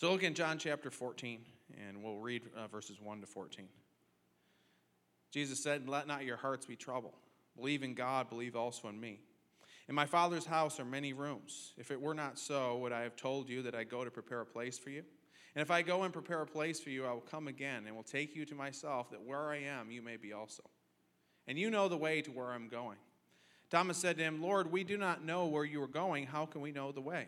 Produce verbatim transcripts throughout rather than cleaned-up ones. So look in John chapter fourteen, and we'll read uh, verses one to fourteen. Jesus said, "Let not your hearts be troubled. Believe in God, believe also in me. In my Father's house are many rooms. If it were not so, would I have told you that I go to prepare a place for you? And if I go and prepare a place for you, I will come again and will take you to myself, that where I am, you may be also. And you know the way to where I'm going." Thomas said to him, "Lord, we do not know where you are going. How can we know the way?"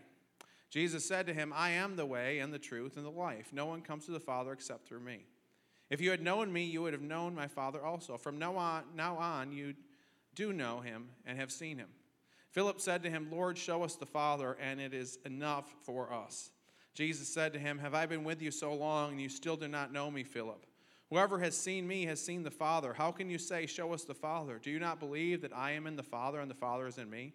Jesus said to him, "I am the way and the truth and the life. No one comes to the Father except through me. If you had known me, you would have known my Father also. From now on, now on, you do know him and have seen him." Philip said to him, "Lord, show us the Father, and it is enough for us." Jesus said to him, "Have I been with you so long, and you still do not know me, Philip? Whoever has seen me has seen the Father. How can you say, 'Show us the Father'? Do you not believe that I am in the Father, and the Father is in me?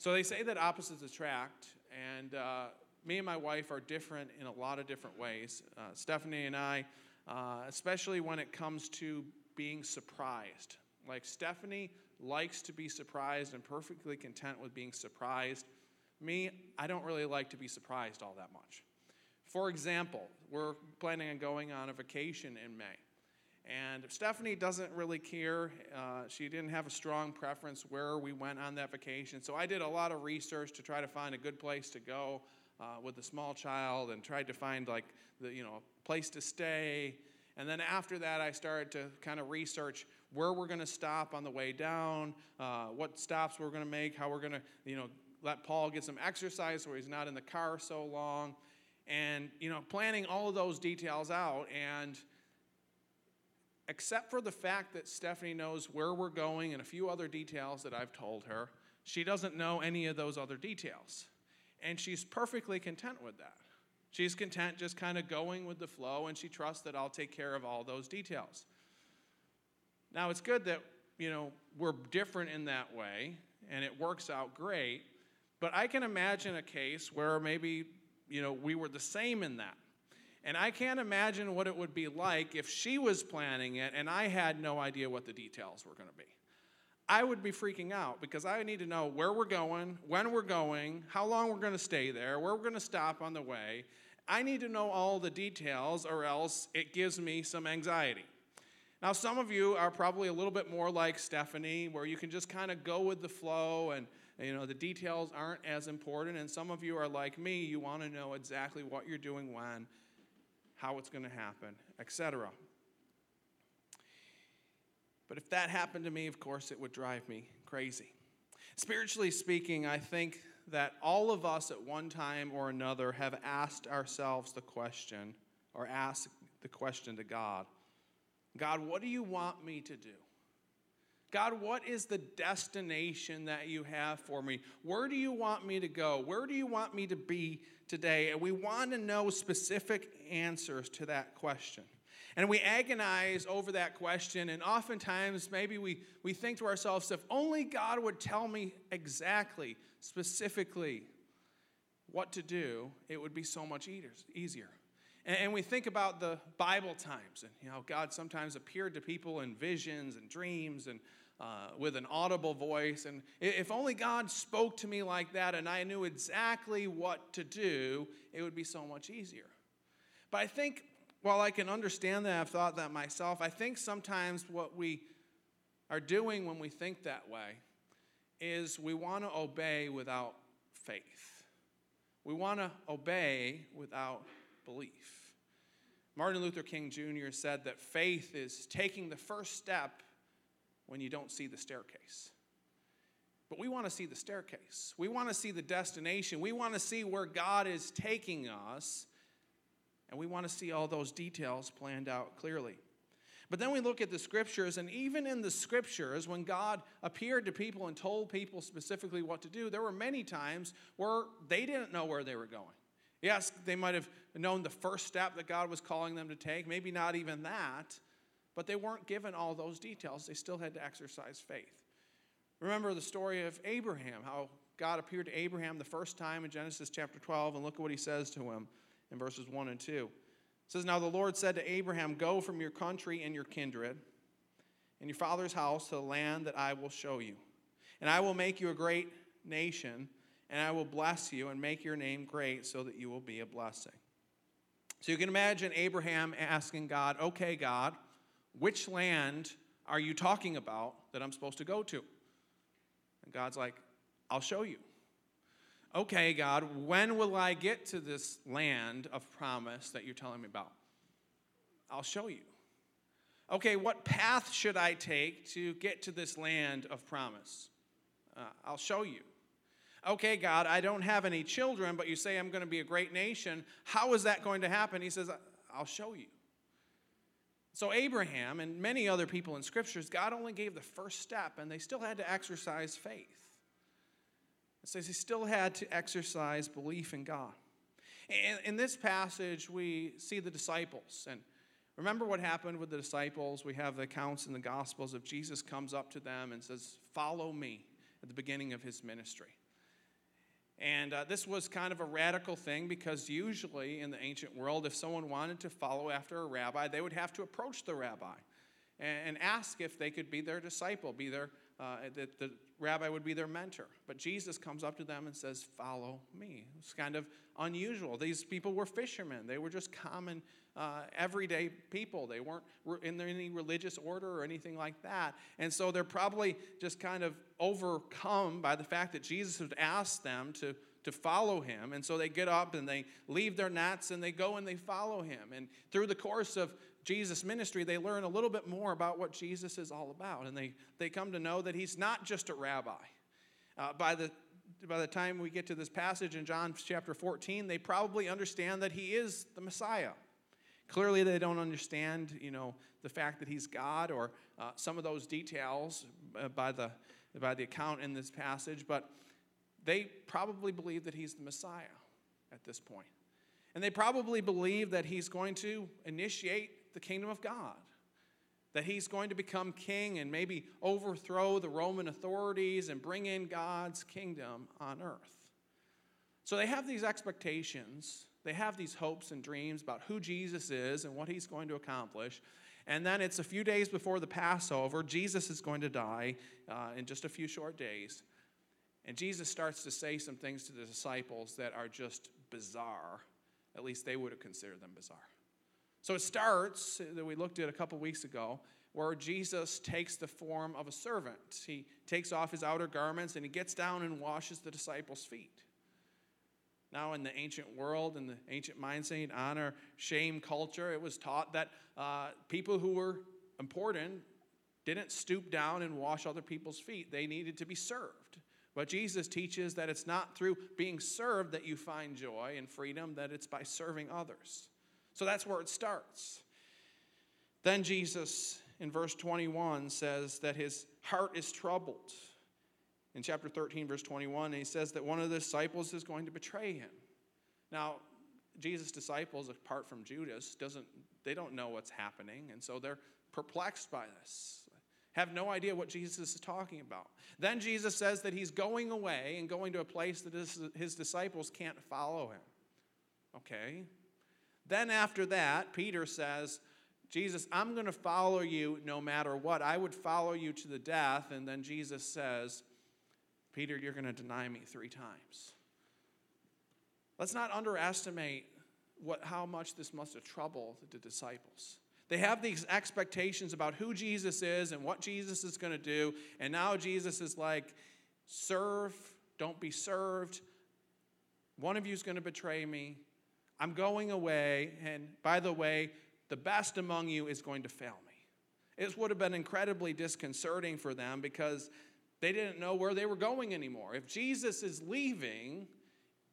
So they say that opposites attract, and uh, me and my wife are different in a lot of different ways. Uh, Stephanie and I, Uh, especially when it comes to being surprised. Like, Stephanie likes to be surprised and perfectly content with being surprised. Me, I don't really like to be surprised all that much. For example, we're planning on going on a vacation in May. And Stephanie doesn't really care. Uh, she didn't have a strong preference where we went on that vacation. So I did a lot of research to try to find a good place to go Uh, with a small child, and tried to find, like, the, you know, place to stay. And then after that, I started to kind of research where we're going to stop on the way down, uh, what stops we're going to make, how we're going to, you know, let Paul get some exercise so he's not in the car so long. And, you know, planning all of those details out. And except for the fact that Stephanie knows where we're going and a few other details that I've told her, she doesn't know any of those other details. And she's perfectly content with that. She's content just kind of going with the flow, and she trusts that I'll take care of all those details. Now, it's good that, you know, we're different in that way, and it works out great, but I can imagine a case where maybe, you know, we were the same in that. And I can't imagine what it would be like if she was planning it and I had no idea what the details were going to be. I would be freaking out, because I need to know where we're going, when we're going, how long we're going to stay there, where we're going to stop on the way. I need to know all the details, or else it gives me some anxiety. Now, some of you are probably a little bit more like Stephanie, where you can just kind of go with the flow, and, you know, the details aren't as important. And some of you are like me. You want to know exactly what you're doing, when, how it's going to happen, et cetera. But if that happened to me, of course, it would drive me crazy. Spiritually speaking, I think that all of us at one time or another have asked ourselves the question, or asked the question to God, God, what do you want me to do? God, what is the destination that you have for me? Where do you want me to go? Where do you want me to be today? And we want to know specific answers to that question. And we agonize over that question, and oftentimes maybe we, we think to ourselves, if only God would tell me exactly, specifically what to do, it would be so much easier. And, and we think about the Bible times, and, you know, God sometimes appeared to people in visions and dreams and uh, with an audible voice. And if only God spoke to me like that and I knew exactly what to do, it would be so much easier. But I think, while I can understand that, I've thought that myself, I think sometimes what we are doing when we think that way is we want to obey without faith. We want to obey without belief. Martin Luther King Junior said that faith is taking the first step when you don't see the staircase. But we want to see the staircase. We want to see the destination. We want to see where God is taking us. And we want to see all those details planned out clearly. But then we look at the scriptures, and even in the scriptures, when God appeared to people and told people specifically what to do, there were many times where they didn't know where they were going. Yes, they might have known the first step that God was calling them to take, maybe not even that, but they weren't given all those details. They still had to exercise faith. Remember the story of Abraham, how God appeared to Abraham the first time in Genesis chapter twelve, and look at what he says to him in verses one and two. It says, "Now the Lord said to Abraham, go from your country and your kindred and your father's house to the land that I will show you. And I will make you a great nation, and I will bless you and make your name great so that you will be a blessing." So you can imagine Abraham asking God, "Okay, God, which land are you talking about that I'm supposed to go to?" And God's like, "I'll show you." "Okay, God, when will I get to this land of promise that you're telling me about?" "I'll show you." "Okay, what path should I take to get to this land of promise?" Uh, "I'll show you." "Okay, God, I don't have any children, but you say I'm going to be a great nation. How is that going to happen?" He says, "I'll show you." So Abraham and many other people in scriptures, God only gave the first step, and they still had to exercise faith. It says he still had to exercise belief in God. In, in this passage, we see the disciples, and remember what happened with the disciples. We have the accounts in the Gospels of Jesus comes up to them and says, "Follow me," at the beginning of his ministry. And uh, this was kind of a radical thing because usually in the ancient world, if someone wanted to follow after a rabbi, they would have to approach the rabbi and, and ask if they could be their disciple, be their uh, that the rabbi would be their mentor. But Jesus comes up to them and says, "Follow me." It's kind of unusual. These people were fishermen. They were just common Uh, everyday people. They weren't in any religious order or anything like that. And so they're probably just kind of overcome by the fact that Jesus had asked them to, to follow him. And so they get up and they leave their nets and they go and they follow him. And through the course of Jesus' ministry, they learn a little bit more about what Jesus is all about. And they, they come to know that he's not just a rabbi. Uh, by the by the time we get to this passage in John chapter fourteen, they probably understand that he is the Messiah. Clearly, they don't understand, you know, the fact that he's God or uh, some of those details by the by the account in this passage, but they probably believe that he's the Messiah at this point. And they probably believe that he's going to initiate the kingdom of God, that he's going to become king and maybe overthrow the Roman authorities and bring in God's kingdom on earth. So they have these expectations. They have these hopes and dreams about who Jesus is and what he's going to accomplish. And then it's a few days before the Passover. Jesus is going to die uh, in just a few short days. And Jesus starts to say some things to the disciples that are just bizarre. At least they would have considered them bizarre. So it starts, that we looked at a couple weeks ago, where Jesus takes the form of a servant. He takes off his outer garments and he gets down and washes the disciples' feet. Now in the ancient world, in the ancient mindset, honor, shame culture, it was taught that uh, people who were important didn't stoop down and wash other people's feet. They needed to be served. But Jesus teaches that it's not through being served that you find joy and freedom, that it's by serving others. So that's where it starts. Then Jesus, in verse twenty-one, says that his heart is troubled. In chapter thirteen, verse twenty-one, he says that one of the disciples is going to betray him. Now, Jesus' disciples, apart from Judas, doesn't they don't know what's happening, and so they're perplexed by this, have no idea what Jesus is talking about. Then Jesus says that he's going away and going to a place that his, his disciples can't follow him. Okay. Then after that, Peter says, "Jesus, I'm going to follow you no matter what. I would follow you to the death." And then Jesus says, "Peter, you're going to deny me three times." Let's not underestimate what, how much this must have troubled the disciples. They have these expectations about who Jesus is and what Jesus is going to do, and now Jesus is like, serve, don't be served. One of you is going to betray me. I'm going away, and by the way, the best among you is going to fail me. It would have been incredibly disconcerting for them because they didn't know where they were going anymore. If Jesus is leaving,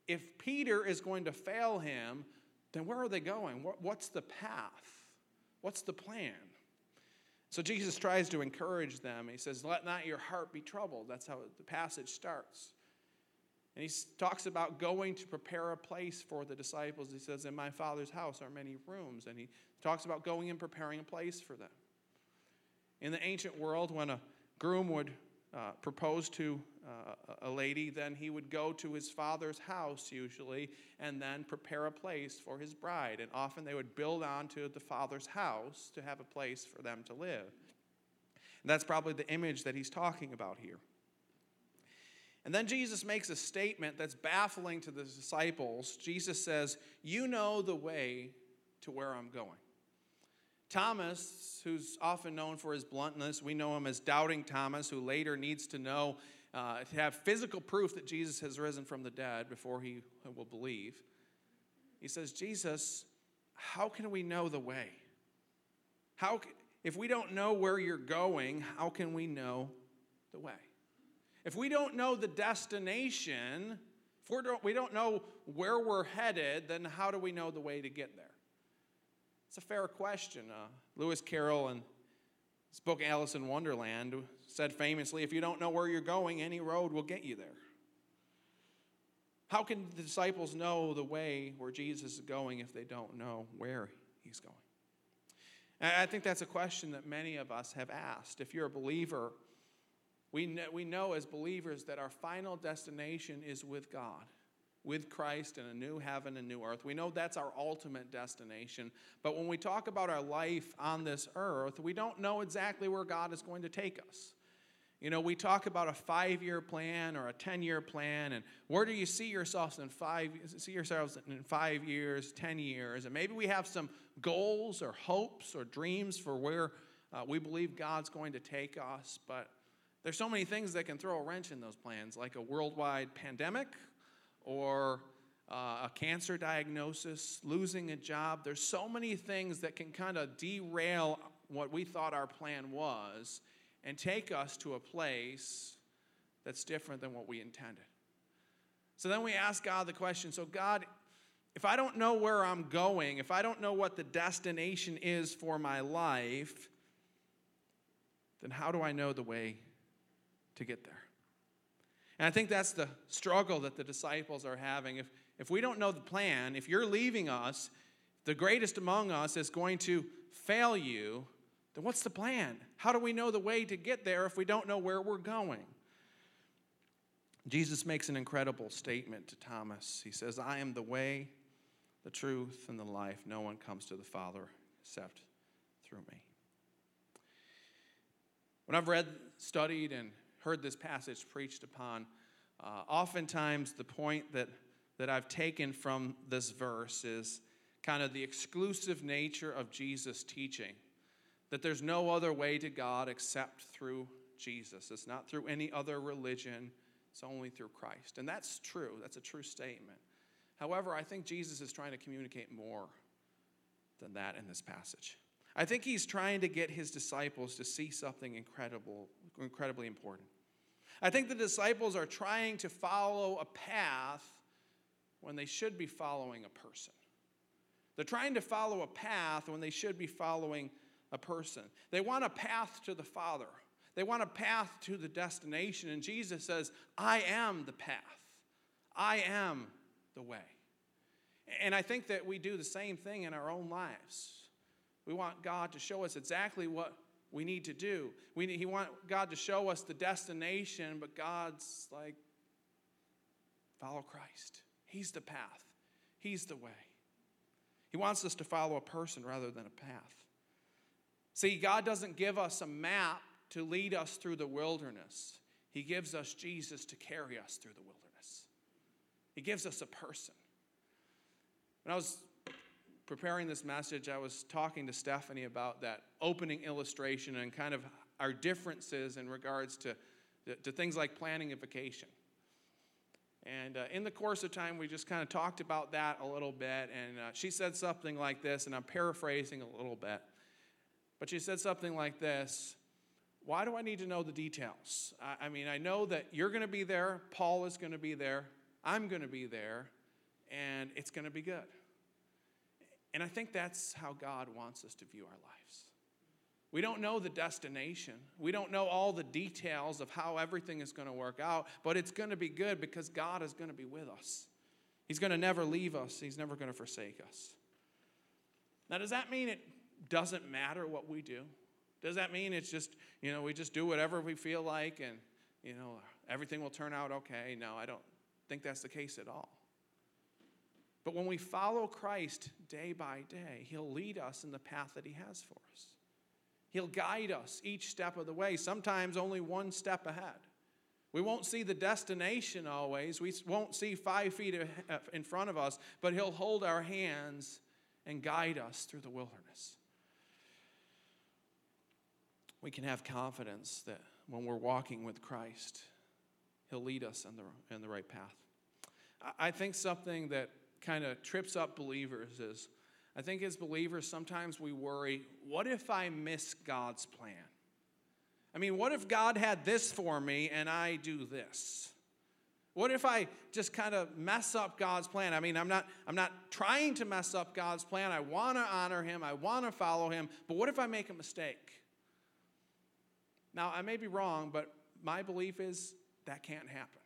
if Peter is going to fail him, then where are they going? What's the path? What's the plan? So Jesus tries to encourage them. He says, "Let not your heart be troubled." That's how the passage starts. And he talks about going to prepare a place for the disciples. He says, in my Father's house are many rooms. And he talks about going and preparing a place for them. In the ancient world, when a groom would uh, propose to uh, a lady, then he would go to his father's house usually and then prepare a place for his bride. And often they would build onto the father's house to have a place for them to live. And that's probably the image that he's talking about here. And then Jesus makes a statement that's baffling to the disciples. Jesus says, you know the way to where I'm going. Thomas, who's often known for his bluntness, we know him as Doubting Thomas, who later needs to know, uh, to have physical proof that Jesus has risen from the dead before he will believe. He says, Jesus, how can we know the way? How, if we don't know where you're going, how can we know the way? If we don't know the destination, if we don't, we don't know where we're headed, then how do we know the way to get there? It's a fair question. Uh, Lewis Carroll, in his book Alice in Wonderland, said famously, if you don't know where you're going, any road will get you there. How can the disciples know the way where Jesus is going if they don't know where he's going? And I think that's a question that many of us have asked. If you're a believer, We know, we know as believers that our final destination is with God, with Christ in a new heaven and new earth. We know that's our ultimate destination. But when we talk about our life on this earth, we don't know exactly where God is going to take us. You know, we talk about a five-year plan or a ten-year plan, and where do you see yourselves in five? See yourselves in five years, ten years, and maybe we have some goals or hopes or dreams for where uh, we believe God's going to take us, but there's so many things that can throw a wrench in those plans, like a worldwide pandemic or uh, a cancer diagnosis, losing a job. There's so many things that can kind of derail what we thought our plan was and take us to a place that's different than what we intended. So then we ask God the question, so God, if I don't know where I'm going, if I don't know what the destination is for my life, then how do I know the way to get there? And I think that's the struggle that the disciples are having. If if we don't know the plan, if you're leaving us, the greatest among us is going to fail you, then what's the plan? How do we know the way to get there if we don't know where we're going? Jesus makes an incredible statement to Thomas. He says, I am the way, the truth, and the life. No one comes to the Father except through me. When I've read, studied, and heard this passage preached upon, uh, oftentimes the point that, that I've taken from this verse is kind of the exclusive nature of Jesus' teaching, that there's no other way to God except through Jesus. It's not through any other religion. It's only through Christ. And that's true. That's a true statement. However, I think Jesus is trying to communicate more than that in this passage. I think he's trying to get his disciples to see something incredible, incredibly important. I think the disciples are trying to follow a path when they should be following a person. They're trying to follow a path when they should be following a person. They want a path to the Father. They want a path to the destination. And Jesus says, I am the path. I am the way. And I think that we do the same thing in our own lives. We want God to show us exactly what we need to do. We need, he want God to show us the destination, but God's like, follow Christ. He's the path. He's the way. He wants us to follow a person rather than a path. See, God doesn't give us a map to lead us through the wilderness. He gives us Jesus to carry us through the wilderness. He gives us a person. When I was preparing this message, I was talking to Stephanie about that opening illustration and kind of our differences in regards to, to things like planning a vacation. And uh, in the course of time, we just kind of talked about that a little bit. And uh, she said something like this, and I'm paraphrasing a little bit. But she said something like this, why do I need to know the details? I, I mean, I know that you're going to be there, Paul is going to be there, I'm going to be there, and it's going to be good. And I think that's how God wants us to view our lives. We don't know the destination. We don't know all the details of how everything is going to work out, but it's going to be good because God is going to be with us. He's going to never leave us. He's never going to forsake us. Now, does that mean it doesn't matter what we do? Does that mean it's just, you know, we just do whatever we feel like and, you know, everything will turn out okay? No, I don't think that's the case at all. But when we follow Christ day by day, he'll lead us in the path that he has for us. He'll guide us each step of the way, sometimes only one step ahead. We won't see the destination always. We won't see five feet in front of us, but he'll hold our hands and guide us through the wilderness. We can have confidence that when we're walking with Christ, he'll lead us in the, in the right path. I think something that kind of trips up believers is, I think as believers, sometimes we worry, what if I miss God's plan? I mean, what if God had this for me and I do this? What if I just kind of mess up God's plan? I mean, I'm not, I'm not trying to mess up God's plan. I want to honor him. I want to follow him. But what if I make a mistake? Now, I may be wrong, but my belief is that can't happen.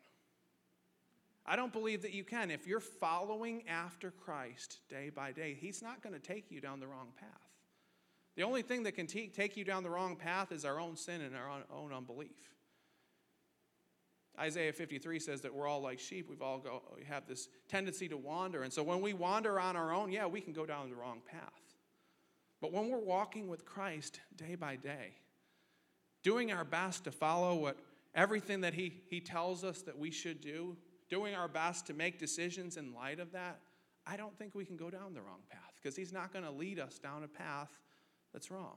I don't believe that you can. If you're following after Christ day by day, he's not going to take you down the wrong path. The only thing that can t- take you down the wrong path is our own sin and our own unbelief. Isaiah fifty-three says that we're all like sheep. We've all go, we have this tendency to wander. And so when we wander on our own, yeah, we can go down the wrong path. But when we're walking with Christ day by day, doing our best to follow what everything that he, he tells us that we should do, doing our best to make decisions in light of that, I don't think we can go down the wrong path because he's not going to lead us down a path that's wrong.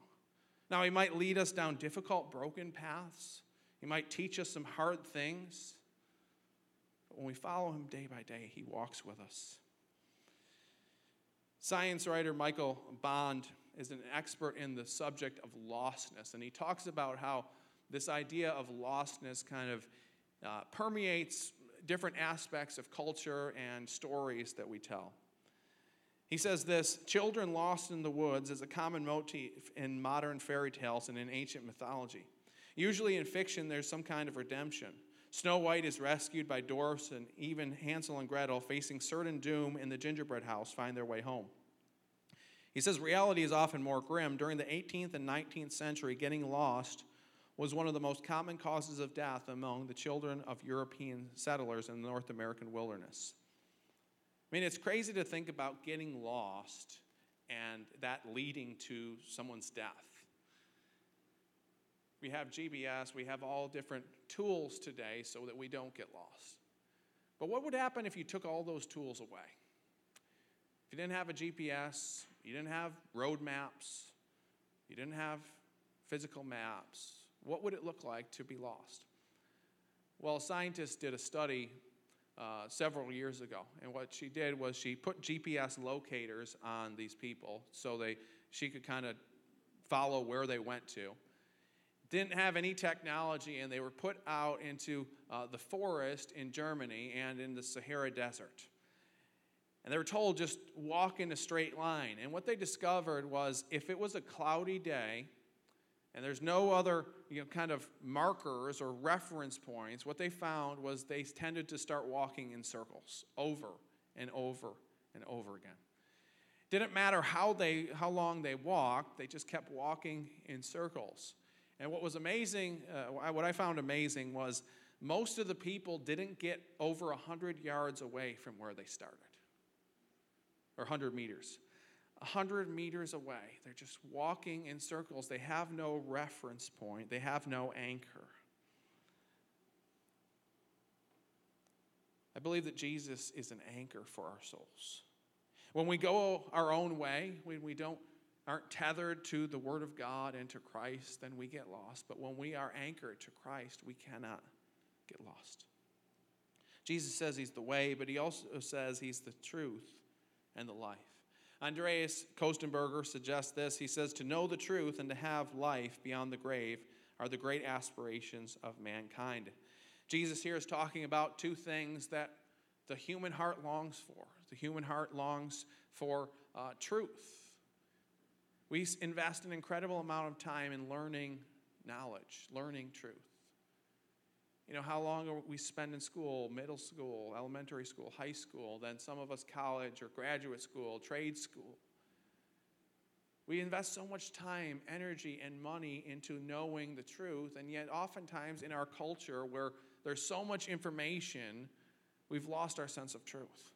Now, he might lead us down difficult, broken paths. He might teach us some hard things. But when we follow him day by day, he walks with us. Science writer Michael Bond is an expert in the subject of lostness, and he talks about how this idea of lostness kind of uh, permeates different aspects of culture and stories that we tell. He says this, children lost in the woods is a common motif in modern fairy tales and in ancient mythology. Usually in fiction, there's some kind of redemption. Snow White is rescued by dwarfs, and even Hansel and Gretel, facing certain doom in the gingerbread house, find their way home. He says reality is often more grim. During the eighteenth and nineteenth century, getting lost was one of the most common causes of death among the children of European settlers in the North American wilderness. I mean, it's crazy to think about getting lost and that leading to someone's death. We have G P S, we have all different tools today so that we don't get lost. But what would happen if you took all those tools away? If you didn't have a G P S, you didn't have road maps, you didn't have physical maps, what would it look like to be lost? Well, a scientist did a study uh, several years ago, and what she did was she put G P S locators on these people so they she could kind of follow where they went to. Didn't have any technology, and they were put out into uh, the forest in Germany and in the Sahara Desert. And they were told just walk in a straight line. And what they discovered was if it was a cloudy day, and there's no other, you know, kind of markers or reference points, what they found was they tended to start walking in circles over and over and over again. Didn't matter how they how long they walked, they just kept walking in circles. And what was amazing, uh, what I found amazing was most of the people didn't get over one hundred yards away from where they started, or one hundred meters. one hundred meters away. They're just walking in circles. They have no reference point. They have no anchor. I believe that Jesus is an anchor for our souls. When we go our own way, when we don't aren't tethered to the Word of God and to Christ, then we get lost. But when we are anchored to Christ, we cannot get lost. Jesus says he's the way, but he also says he's the truth and the life. Andreas Kostenberger suggests this. He says, to know the truth and to have life beyond the grave are the great aspirations of mankind. Jesus here is talking about two things that the human heart longs for. The human heart longs for uh, truth. We invest an incredible amount of time in learning knowledge, learning truth. You know, how long we spend in school, middle school, elementary school, high school, then some of us college or graduate school, trade school. We invest so much time, energy, and money into knowing the truth, and yet oftentimes in our culture where there's so much information, we've lost our sense of truth.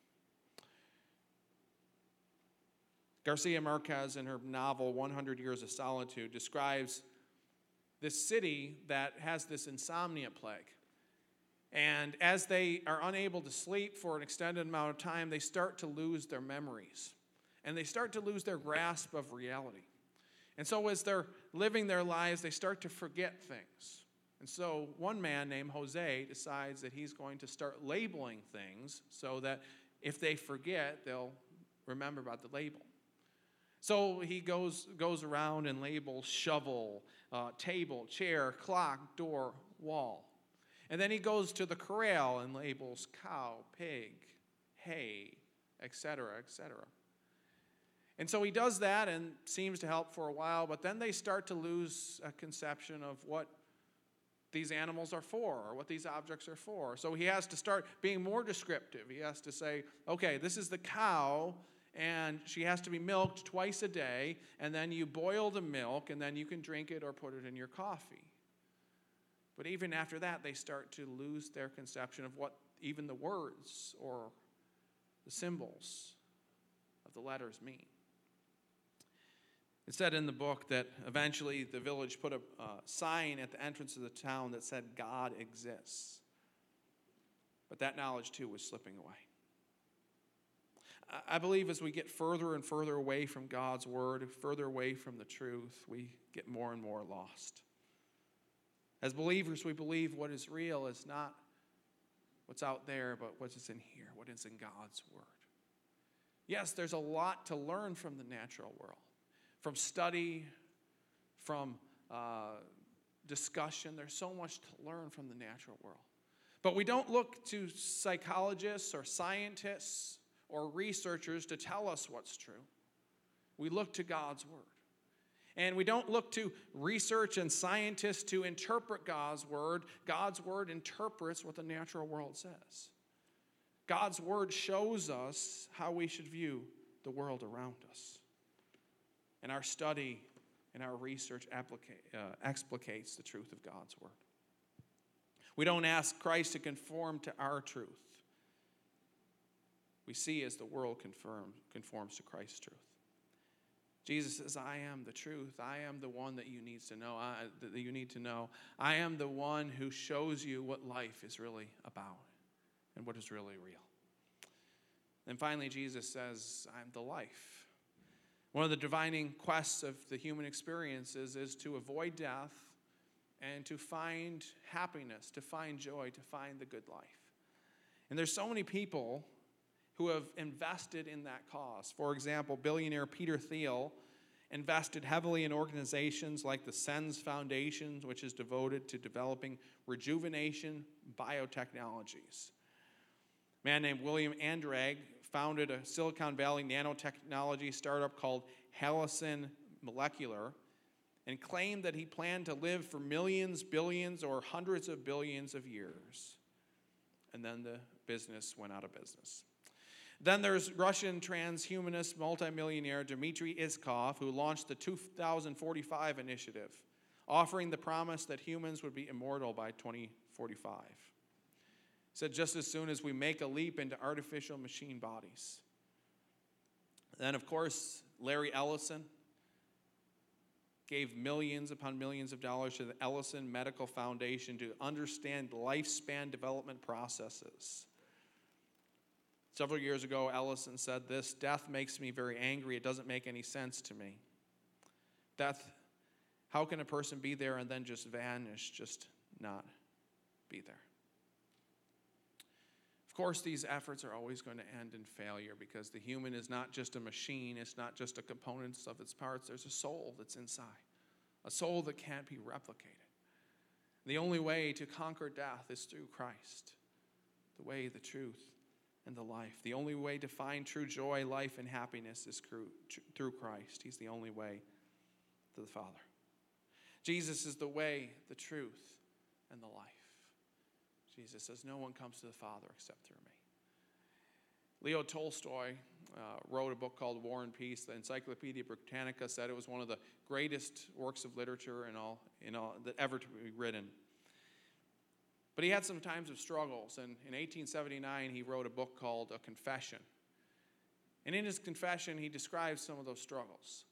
Garcia Marquez, in her novel One Hundred Years of Solitude, describes this city that has this insomnia plague. And as they are unable to sleep for an extended amount of time, they start to lose their memories. And they start to lose their grasp of reality. And so as they're living their lives, they start to forget things. And so one man named Jose decides that he's going to start labeling things so that if they forget, they'll remember about the label. So he goes, goes around and labels shovel, uh, table, chair, clock, door, wall. And then he goes to the corral and labels cow, pig, hay, et cetera, et cetera. And so he does that and seems to help for a while, but then they start to lose a conception of what these animals are for or what these objects are for. So he has to start being more descriptive. He has to say, okay, this is the cow, and she has to be milked twice a day, and then you boil the milk, and then you can drink it or put it in your coffee. But even after that, they start to lose their conception of what even the words or the symbols of the letters mean. It said in the book that eventually the village put a uh, sign at the entrance of the town that said, God exists. But that knowledge, too, was slipping away. I believe as we get further and further away from God's word, further away from the truth, we get more and more lost. As believers, we believe what is real is not what's out there, but what is in here, what is in God's word. Yes, there's a lot to learn from the natural world. From study, from uh, discussion. There's so much to learn from the natural world. But we don't look to psychologists or scientists or researchers to tell us what's true. We look to God's word. And we don't look to research and scientists to interpret God's word. God's word interprets what the natural world says. God's word shows us how we should view the world around us. And our study and our research applica- uh, explicates the truth of God's word. We don't ask Christ to conform to our truth. We see as the world confirm, conforms to Christ's truth. Jesus says, I am the truth. I am the one that you need to know. I, that you need to know. I am the one who shows you what life is really about and what is really real. And finally, Jesus says, I'm the life. One of the defining quests of the human experiences is to avoid death and to find happiness, to find joy, to find the good life. And there's so many people who have invested in that cause. For example, billionaire Peter Thiel invested heavily in organizations like the SENS Foundation, which is devoted to developing rejuvenation biotechnologies. A man named William Andregg founded a Silicon Valley nanotechnology startup called Halcyon Molecular and claimed that he planned to live for millions, billions, or hundreds of billions of years. And then the business went out of business. Then there's Russian transhumanist multimillionaire Dmitry Iskov, who launched the two thousand forty-five initiative, offering the promise that humans would be immortal by twenty forty-five. Said just as soon as we make a leap into artificial machine bodies. Then, of course, Larry Ellison gave millions upon millions of dollars to the Ellison Medical Foundation to understand lifespan development processes. Several years ago, Ellison said this, death makes me very angry. It doesn't make any sense to me. Death, how can a person be there and then just vanish, just not be there? Of course, these efforts are always going to end in failure because the human is not just a machine, it's not just a component of its parts, there's a soul that's inside, a soul that can't be replicated. The only way to conquer death is through Christ, the way, the truth, and the life. The only way to find true joy, life, and happiness is through Christ. He's the only way to the Father. Jesus is the way, the truth, and the life. Jesus says, no one comes to the Father except through me. Leo Tolstoy uh, wrote a book called War and Peace. The Encyclopedia Britannica said it was one of the greatest works of literature in all, in all, that ever to be written. But he had some times of struggles, and in eighteen seventy-nine he wrote a book called A Confession. And in his confession, he describes some of those struggles.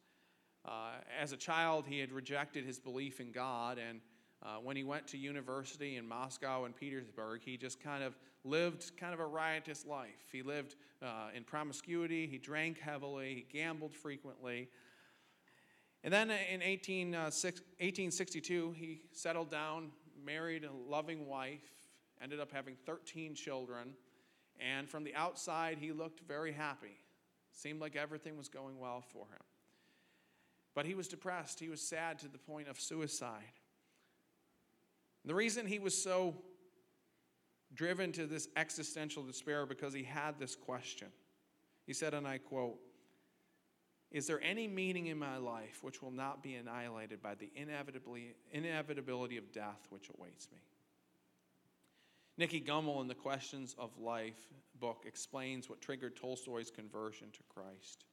Uh, as a child, he had rejected his belief in God, and Uh, when he went to university in Moscow and Petersburg, he just kind of lived kind of a riotous life. He lived uh, in promiscuity, he drank heavily, he gambled frequently. And then in eighteen sixty-two, he settled down, married a loving wife, ended up having thirteen children, and from the outside, he looked very happy. Seemed like everything was going well for him. But he was depressed, he was sad to the point of suicide. The reason he was so driven to this existential despair because he had this question. He said, and I quote, "Is there any meaning in my life which will not be annihilated by the inevitably, inevitability of death which awaits me?" Nicky Gummel in the Questions of Life book explains what triggered Tolstoy's conversion to Christ.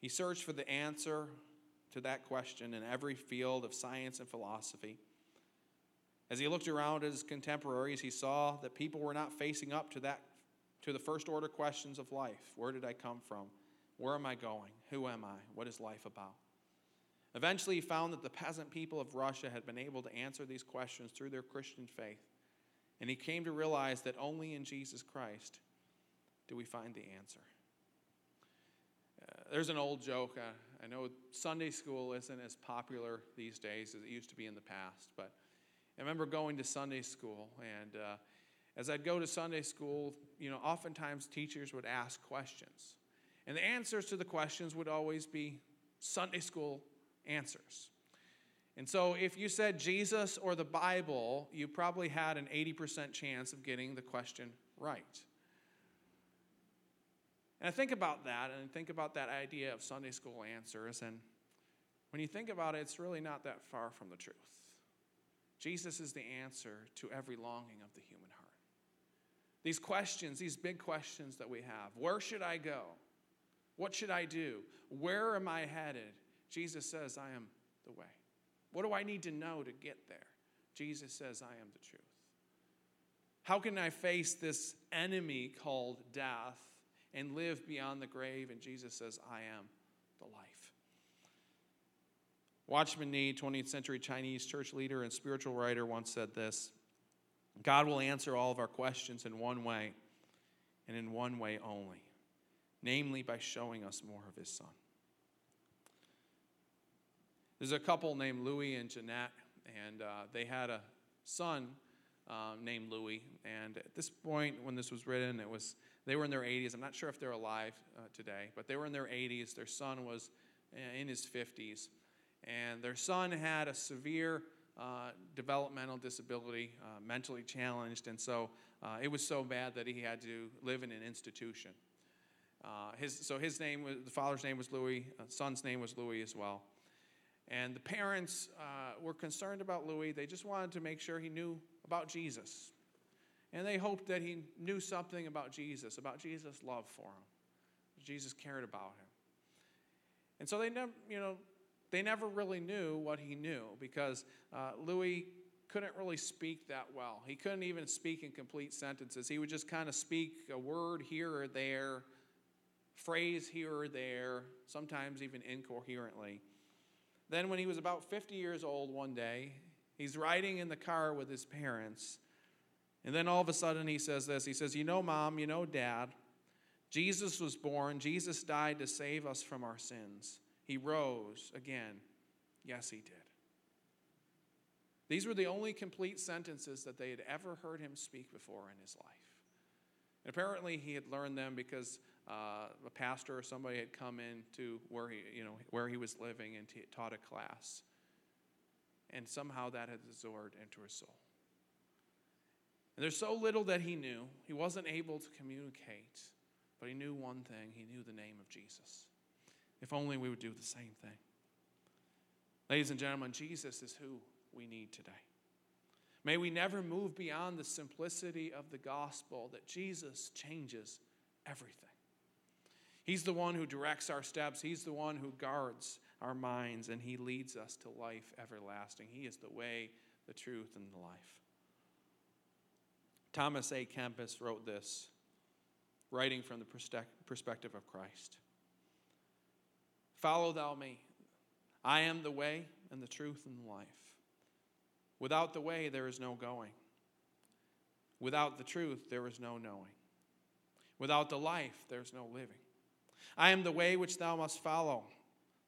He searched for the answer to that question in every field of science and philosophy. As he looked around at his contemporaries, he saw that people were not facing up to that, to the first order questions of life. Where did I come from? Where am I going? Who am I? What is life about? Eventually, he found that the peasant people of Russia had been able to answer these questions through their Christian faith, and he came to realize that only in Jesus Christ do we find the answer. Uh, there's an old joke. Uh, I know Sunday school isn't as popular these days as it used to be in the past, but I remember going to Sunday school, and uh, as I'd go to Sunday school, you know, oftentimes teachers would ask questions. And the answers to the questions would always be Sunday school answers. And so if you said Jesus or the Bible, you probably had an eighty percent chance of getting the question right. And I think about that, and I think about that idea of Sunday school answers, and when you think about it, it's really not that far from the truth. Jesus is the answer to every longing of the human heart. These questions, these big questions that we have, where should I go? What should I do? Where am I headed? Jesus says, I am the way. What do I need to know to get there? Jesus says, I am the truth. How can I face this enemy called death and live beyond the grave? And Jesus says, I am the life. Watchman Nee, twentieth century Chinese church leader and spiritual writer, once said this: God will answer all of our questions in one way, and in one way only, namely by showing us more of his Son. There's a couple named Louis and Jeanette, and uh, they had a son um, named Louis. And at this point, when this was written, it was they were in their eighties. I'm not sure if they're alive uh, today, but they were in their eighties. Their son was in his fifties. And their son had a severe uh, developmental disability, uh, mentally challenged, and so uh, it was so bad that he had to live in an institution. Uh, his, so his name, was, the father's name was Louis, uh, son's name was Louis as well. And the parents uh, were concerned about Louis. They just wanted to make sure he knew about Jesus. And they hoped that he knew something about Jesus, about Jesus' love for him. Jesus cared about him. And so they never, you know, They never really knew what he knew because uh, Louis couldn't really speak that well. He couldn't even speak in complete sentences. He would just kind of speak a word here or there, phrase here or there, sometimes even incoherently. Then when he was about fifty years old one day, he's riding in the car with his parents. And then all of a sudden he says this. He says, "You know, Mom, you know, Dad, Jesus was born. Jesus died to save us from our sins. He rose again. Yes, he did." These were the only complete sentences that they had ever heard him speak before in his life. And apparently he had learned them because uh, a pastor or somebody had come in to where he, you know, where he was living and t- taught a class. And somehow that had absorbed into his soul. And there's so little that he knew. He wasn't able to communicate, but he knew one thing. He knew the name of Jesus. If only we would do the same thing. Ladies and gentlemen, Jesus is who we need today. May we never move beyond the simplicity of the gospel that Jesus changes everything. He's the one who directs our steps. He's the one who guards our minds, and he leads us to life everlasting. He is the way, the truth, and the life. Thomas A. Kempis wrote this, writing from the perspective of Christ. Follow thou me. I am the way and the truth and the life. Without the way, there is no going. Without the truth, there is no knowing. Without the life, there is no living. I am the way which thou must follow,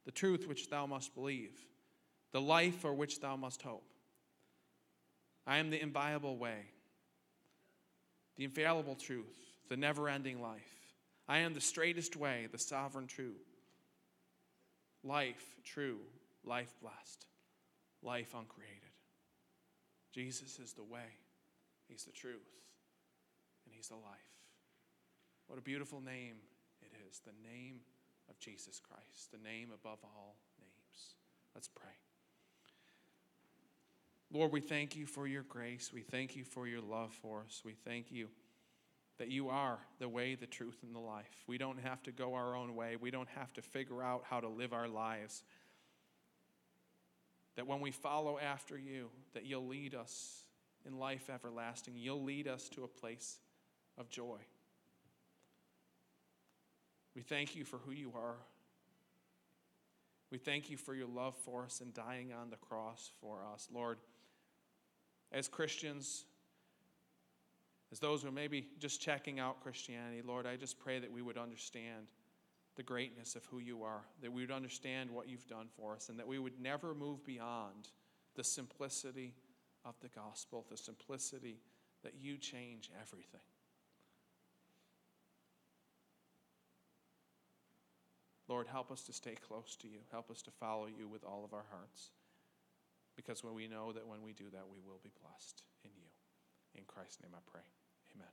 the truth which thou must believe, the life for which thou must hope. I am the inviolable way, the infallible truth, the never-ending life. I am the straightest way, the sovereign true. Life true, life blessed, life uncreated. Jesus is the way, he's the truth, and he's the life. What a beautiful name it is, the name of Jesus Christ, the name above all names. Let's pray. Lord, we thank you for your grace. We thank you for your love for us. We thank you that you are the way, the truth, and the life. We don't have to go our own way. We don't have to figure out how to live our lives. That when we follow after you, that you'll lead us in life everlasting. You'll lead us to a place of joy. We thank you for who you are. We thank you for your love for us and dying on the cross for us. Lord, as Christians, as those who may be just checking out Christianity, Lord, I just pray that we would understand the greatness of who you are, that we would understand what you've done for us, and that we would never move beyond the simplicity of the gospel, the simplicity that you change everything. Lord, help us to stay close to you. Help us to follow you with all of our hearts, because when we know that when we do that, we will be blessed in you. In Christ's name I pray. Amen.